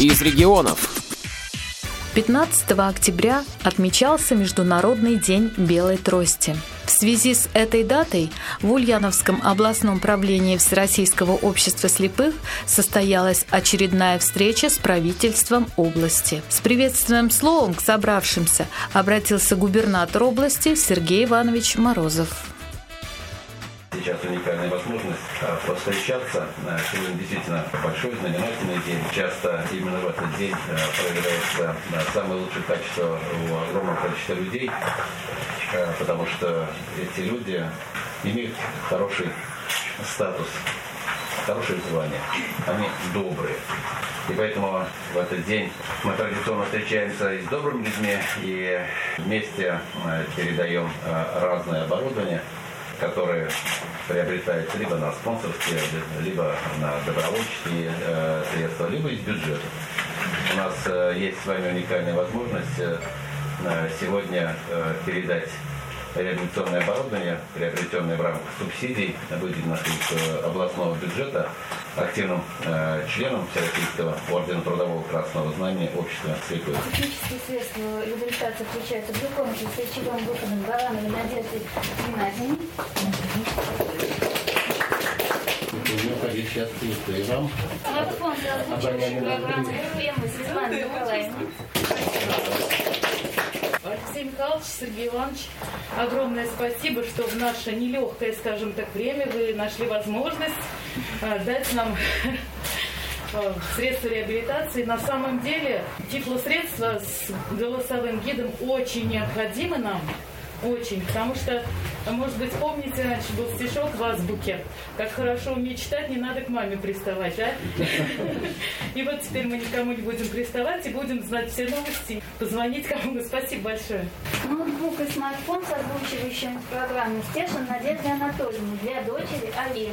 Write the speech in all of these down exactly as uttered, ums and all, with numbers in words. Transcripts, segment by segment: из регионов. пятнадцатого октября отмечался Международный день белой трости. В связи с этой датой в Ульяновском областном правлении Всероссийского общества слепых состоялась очередная встреча с правительством области. С приветственным словом к собравшимся обратился губернатор области Сергей Иванович Морозов. Сейчас уникальная возможность повстречаться. Сегодня действительно большой знаменательный день. Часто именно в этот день проявляется самое лучшее качество у огромного количества людей, потому что эти люди имеют хороший статус, хорошее звание, они добрые. И поэтому в этот день мы традиционно встречаемся и с добрыми людьми, и вместе передаем разное оборудование, которые приобретаются либо на спонсорские, либо на добровольческие э, средства, либо из бюджета. У нас э, есть с вами уникальная возможность э, сегодня э, передать реабилитационное оборудование, приобретенное в рамках субсидий, выделенных из областного бюджета, активным э, членом Всероссийского ордена трудового красного знания общества слепых. Технические средства реабилитации включаются глюкометрию с речевым выходом, баранами, надеждой и надеждой. Сейчас и вам. Алексей Михайлович, Сергей Иванович, огромное спасибо, что в наше нелегкое, скажем так, время вы нашли возможность дать нам средства реабилитации. На самом деле, тифлосредства с голосовым гидом очень необходимы нам, очень, потому что, может быть, помните, раньше был стишок в азбуке: как хорошо уметь читать, не надо к маме приставать, да? И вот теперь мы никому не будем приставать и будем знать все новости. Позвонить кому-то. Спасибо большое. Ноутбук и смартфон с озвучивающим программой Стешин Надежды Анатольевны для дочери Алины.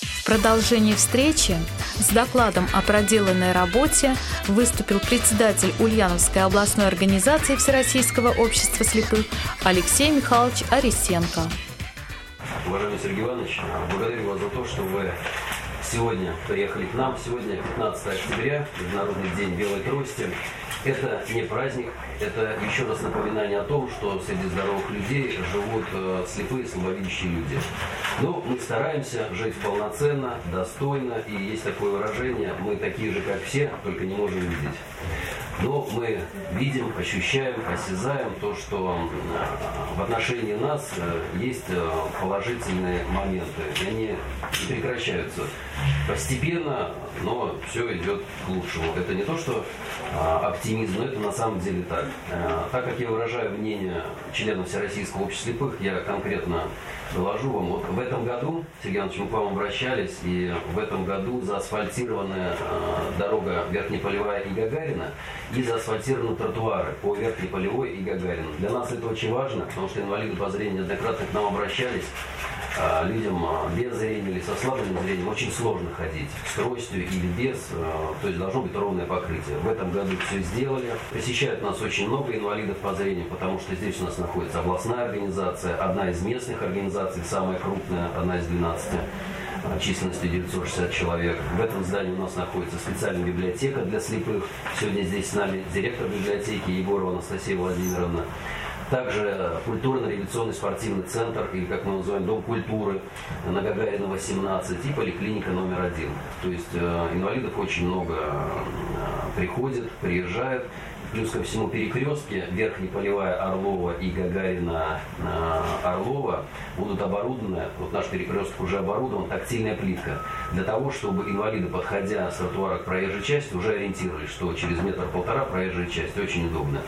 В продолжении встречи с докладом о проделанной работе выступил председатель Ульяновской областной организации Всероссийского общества слепых Алексей Михайлович Арисенко. Уважаемый Сергей Иванович, благодарю вас за то, что вы сегодня приехали к нам. Сегодня пятнадцатого октября, Международный день белой трости. Это не праздник, это еще раз напоминание о том, что среди здоровых людей живут э, слепые, слабовидящие люди. Но мы стараемся жить полноценно, достойно, и есть такое выражение: мы такие же, как все, только не можем видеть. Но мы видим, ощущаем, осязаем то, что в отношении нас есть положительные моменты, и они не прекращаются. Постепенно, но все идет к лучшему. Это не то, что оптимизм, но это на самом деле так. Так как я выражаю мнение членов Всероссийского общества слепых, я конкретно доложу вам. Вот в этом году, Сергей Иванович, мы к вам обращались, и в этом году заасфальтированная дорога Верхнеполевая и Гагарина, и заасфальтированы тротуары по Верхнеполевой и Гагарина. Для нас это очень важно, потому что инвалиды по зрению неоднократно к нам обращались. Людям без зрения или со слабым зрением очень сложно ходить, с тростью или без, то есть должно быть ровное покрытие. В этом году все сделали. Посещают нас очень много инвалидов по зрению, потому что здесь у нас находится областная организация, одна из местных организаций, самая крупная, одна из двенадцати, численностью девятьсот шестьдесят человек. В этом здании у нас находится специальная библиотека для слепых. Сегодня здесь с нами директор библиотеки Егорова Анастасия Владимировна. Также культурно-революционный спортивный центр, или как мы называем, дом культуры на Гагарина восемнадцать, и поликлиника номер один. То есть э, инвалидов очень много э, приходит, приезжает. Плюс ко всему перекрестки Верхнеполевая, Орлова и Гагарина э, Орлова будут оборудованы, вот наш перекресток уже оборудован, тактильная плитка, для того, чтобы инвалиды, подходя с тротуара к проезжей части, уже ориентировались, что через метр-полтора проезжая часть, очень удобно.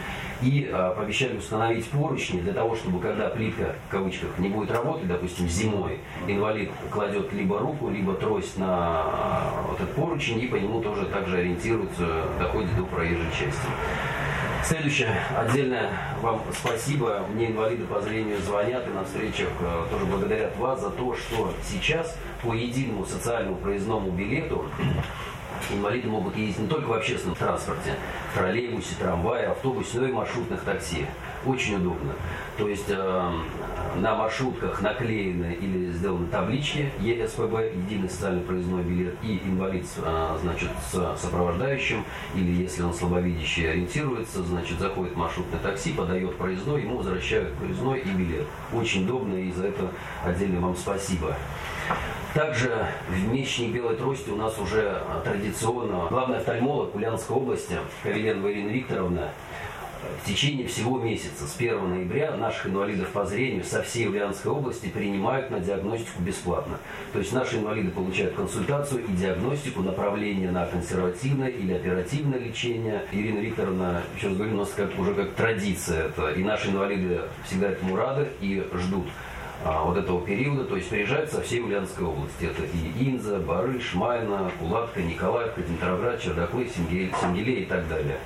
И э, пообещали установить поручни для того, чтобы когда плитка, в кавычках, не будет работать, допустим, зимой, инвалид кладет либо руку, либо трость на э, вот этот поручень, и по нему тоже также ориентируется, доходит до проезжей части. Следующее. Отдельное вам спасибо. Мне инвалиды по зрению звонят и на встречах тоже благодарят вас за то, что сейчас по единому социальному проездному билету Инвалиды могут ездить не только в общественном транспорте, в троллейбусе, трамвае, автобусе, но и маршрутных такси. Очень удобно. То есть э, на маршрутках наклеены или сделаны таблички Е С П Б, единый социальный проездной билет, и инвалид э, значит, с сопровождающим, или если он слабовидящий ориентируется, значит, заходит в маршрутное такси, подает проездной, ему возвращают проездной и билет. Очень удобно, и за это отдельно вам спасибо. Также в Мечник белой трости у нас уже традиционно главный офтальмолог Ульяновской области Кавеленова Ирина Викторовна в течение всего месяца, с первого ноября, наших инвалидов по зрению со всей Ульяновской области принимают на диагностику бесплатно. То есть наши инвалиды получают консультацию и диагностику, направление на консервативное или оперативное лечение. Ирина Викторовна, еще раз говорю, у нас как, уже как традиция это, и наши инвалиды всегда этому рады и ждут вот этого периода, то есть приезжают со всей Ульяновской области. Это и Инза, Барыш, Майна, Кулатка, Николаевка, Димитровград, Чердаклы, Сенгелей и так далее.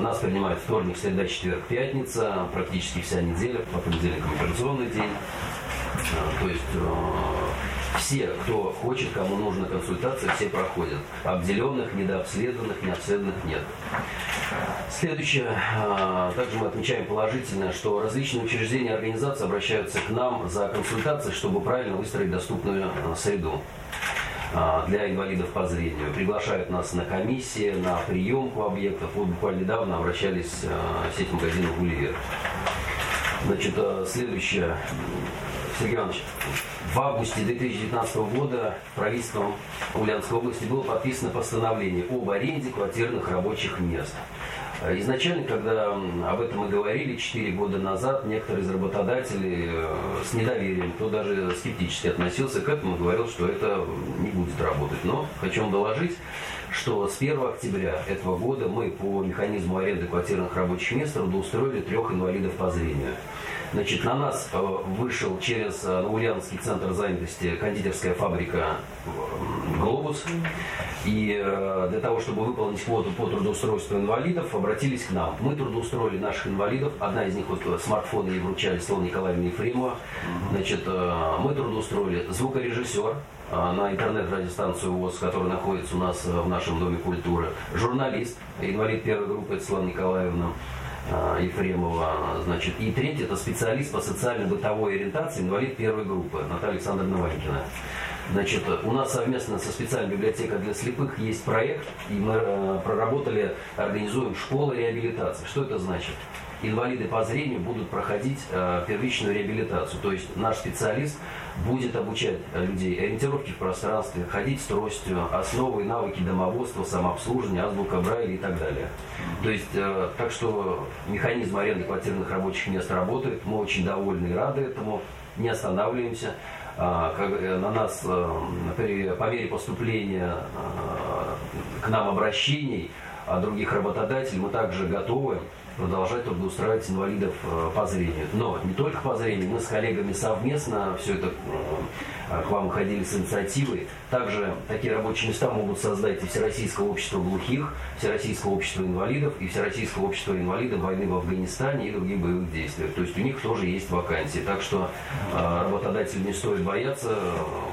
Нас принимают вторник, среда, четверг, пятница, практически вся неделя, по понедельникам операционный день. То есть все, кто хочет, кому нужна консультация, все проходят. Обделенных, недообследованных, необследованных нет. Следующее. Также мы отмечаем положительное, что различные учреждения и организации обращаются к нам за консультацией, чтобы правильно выстроить доступную среду для инвалидов по зрению. Приглашают нас на комиссии, на приемку объектов. Вот буквально недавно обращались в сеть магазинов «Гульвер». Значит, следующее. Сергей Иванович, в августе две тысячи девятнадцатого года правительством Ульяновской области было подписано постановление об аренде квартирных рабочих мест. Изначально, когда об этом мы говорили четыре года назад, некоторые из работодателей с недоверием, кто даже скептически относился к этому, говорил, что это не будет работать. Но хочу вам доложить, что с первого октября этого года мы по механизму аренды квартирных рабочих мест трудоустроили трех инвалидов по зрению. Значит, на нас вышел через Ульяновский центр занятости кондитерская фабрика «Глобус». И для того, чтобы выполнить квоту по трудоустройству инвалидов, обратились к нам. Мы трудоустроили наших инвалидов. Одна из них, вот, смартфоны ей вручали Светлана Николаевна Ефремова. Значит, мы трудоустроили звукорежиссер на интернет-радиостанцию ВОС, которая находится у нас в нашем Доме культуры. Журналист, инвалид первой группы, это Светлана Николаевна Ефремова, значит, и третий — это специалист по социально-бытовой ориентации, инвалид первой группы, Наталья Александровна Ванькина. Значит, у нас совместно со специальной библиотекой для слепых есть проект, и мы проработали, организуем школы реабилитации. Что это значит? Инвалиды по зрению будут проходить э, первичную реабилитацию. То есть наш специалист будет обучать людей ориентировки в пространстве, ходить с тростью, основы и навыки домоводства, самообслуживания, азбука Брайля и так далее. То есть, э, так что механизм аренды квартирных рабочих мест работает. Мы очень довольны и рады этому. Не останавливаемся. Э, как, э, на нас э, при, по мере поступления э, к нам обращений от других работодателей мы также готовы продолжать трудоустраивать инвалидов по зрению. Но не только по зрению, мы с коллегами совместно все это к вам ходили с инициативой. Также такие рабочие места могут создать и Всероссийское общество глухих, Всероссийское общество инвалидов и Всероссийское общество инвалидов войны в Афганистане и других боевых действиях. То есть у них тоже есть вакансии. Так что работодателям не стоит бояться,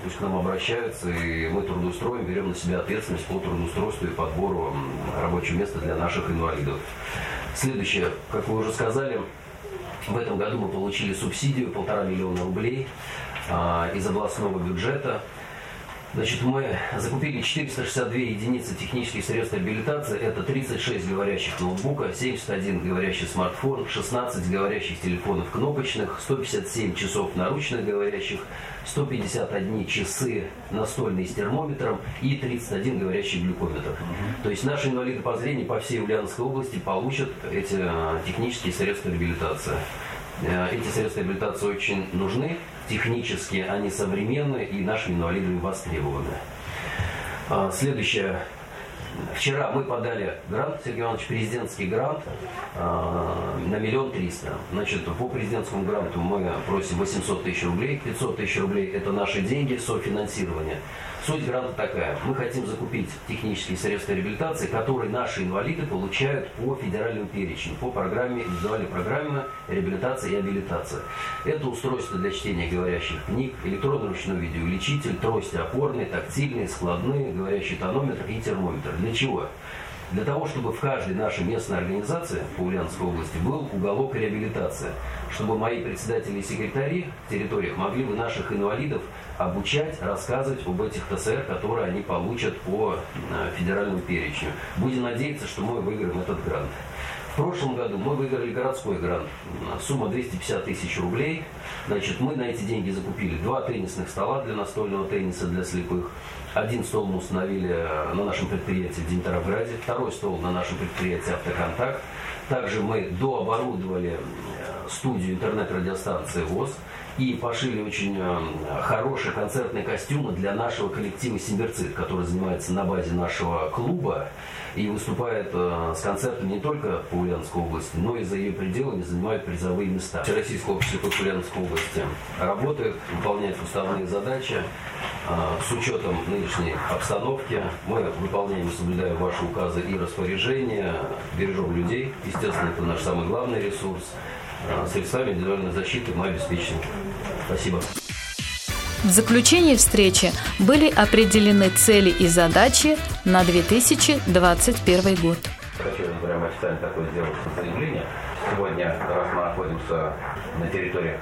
пусть к нам обращаются, и мы трудоустроим, берем на себя ответственность по трудоустройству и подбору рабочего места для наших инвалидов. Следующее, как вы уже сказали, в этом году мы получили субсидию полтора миллиона рублей э, из областного бюджета. Значит, мы закупили четыреста шестьдесят две единицы технических средств реабилитации. Это тридцать шесть говорящих ноутбука, семьдесят один говорящий смартфон, шестнадцать говорящих телефонов кнопочных, сто пятьдесят семь часов наручных говорящих, сто пятьдесят один часы настольные с термометром и тридцать один говорящий глюкометр. Mm-hmm. То есть наши инвалиды по зрению по всей Ульяновской области получат эти технические средства реабилитации. Эти средства реабилитации очень нужны, технически они современные и нашими инвалидами востребованы. Следующее. Вчера мы подали грант, Сергей Иванович, президентский грант на миллион триста. Значит, по президентскому гранту мы просим восемьсот тысяч рублей, пятьсот тысяч рублей – это наши деньги, софинансирование. Суть гранта такая. Мы хотим закупить технические средства реабилитации, которые наши инвалиды получают по федеральному перечню, по программе, индивидуальной программе реабилитации и абилитации. Это устройство для чтения говорящих книг, электронно-ручной видеоувеличитель, трости опорные, тактильные, складные, говорящий тонометр и термометр. Для чего? Для того, чтобы в каждой нашей местной организации по Ульяновской области был уголок реабилитации, чтобы мои председатели и секретари в территориях могли бы наших инвалидов обучать, рассказывать об этих ТСР, которые они получат по федеральному перечню. Будем надеяться, что мы выиграем этот грант. В прошлом году мы выиграли городской грант, сумма двести пятьдесят тысяч рублей. Значит, мы на эти деньги закупили два теннисных стола для настольного тенниса для слепых. Один стол мы установили на нашем предприятии в Димитровграде, второй стол на нашем предприятии «Автоконтакт». Также мы дооборудовали студию интернет-радиостанции ВОС и пошили очень хорошие концертные костюмы для нашего коллектива «Симберцит», который занимается на базе нашего клуба и выступает с концертами не только по Ульяновской области, но и за ее пределами занимает призовые места. Всероссийское общество слепых Ульяновской области работает, выполняет уставные задачи. С учетом нынешней обстановки мы выполняем и соблюдаем ваши указы и распоряжения, бережем людей. Естественно, это наш самый главный ресурс. Средствами индивидуальной защиты мы обеспечены. Спасибо. В заключении встречи были определены цели и задачи на две тысячи двадцать первый год. Хочу прямо официально такое сделать заявление. Сегодня, раз мы находимся на территории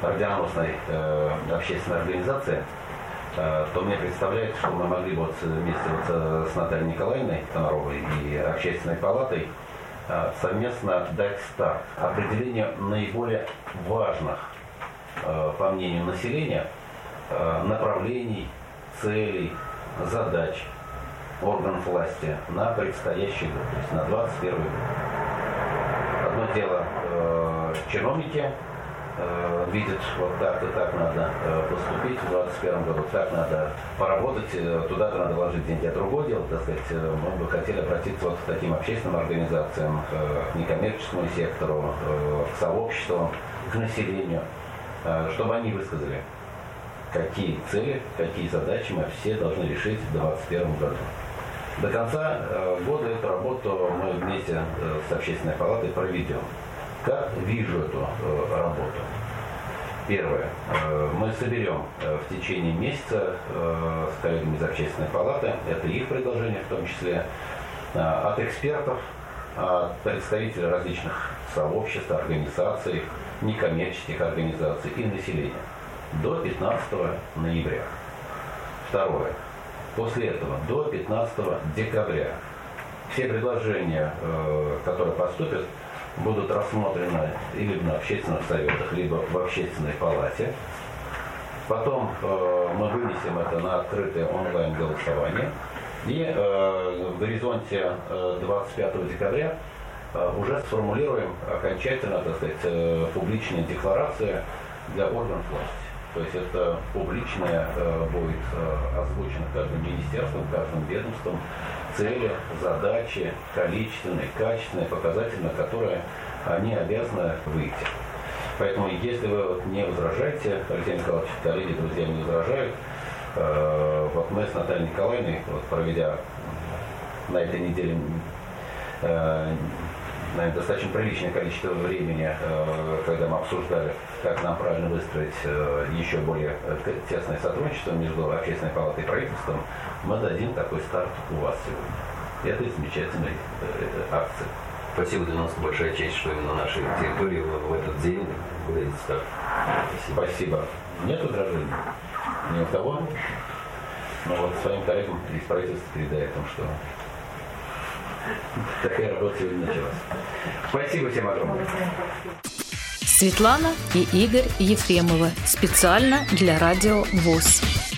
орденоносной э, общественной организации, э, то мне представляется, что мы могли бы вот вместе вот с Натальей Николаевной Томаровой и общественной палатой э, совместно дать старт определению наиболее важных, э, по мнению населения, направлений, целей, задач органов власти на предстоящий год, то есть на двадцать первый год. Одно дело, э, чиновники э, видят, вот так и так надо поступить в двадцать первом году, так надо поработать, туда-то надо вложить деньги. А другое дело, так сказать, мы бы хотели обратиться вот к таким общественным организациям, к некоммерческому сектору, к сообществу, к населению, чтобы они высказали, какие цели, какие задачи мы все должны решить в двадцать первом году. До конца года эту работу мы вместе с общественной палатой проведем. Как вижу эту работу? Первое. Мы соберем в течение месяца с коллегами из общественной палаты, это их предложение в том числе, от экспертов, от представителей различных сообществ, организаций, некоммерческих организаций и населения. До пятнадцатого ноября. Второе. После этого до пятнадцатого декабря все предложения, которые поступят, будут рассмотрены или на общественных советах, либо в общественной палате. Потом мы вынесем это на открытое онлайн-голосование. И в горизонте двадцать пятого декабря уже сформулируем окончательно, так сказать, публичные декларации для органов власти. То есть это публичное э, будет э, озвучено каждым министерством, каждым ведомством, цели, задачи, количественные, качественные, показатели, на которые они обязаны выйти. Поэтому, если вы вот не возражаете, Алексей Михайлович, коллеги, друзья не возражают, э, вот мы с Натальей Николаевной, вот, проведя на этой неделе э, наверное, достаточно приличное количество времени, когда мы обсуждали, как нам правильно выстроить еще более тесное сотрудничество между общественной палатой и правительством, мы дадим такой старт у вас сегодня. Это замечательная акция. Спасибо, для нас большая честь, что именно на нашей территории в этот день будет старт. Спасибо. Спасибо. Нет возражений? Ни у кого? Но вот своим коллегам из правительства передай о том, что... Такая работа сегодня началась. Спасибо всем огромное. Светлана и Игорь Ефремовы. Специально для радио ВОС.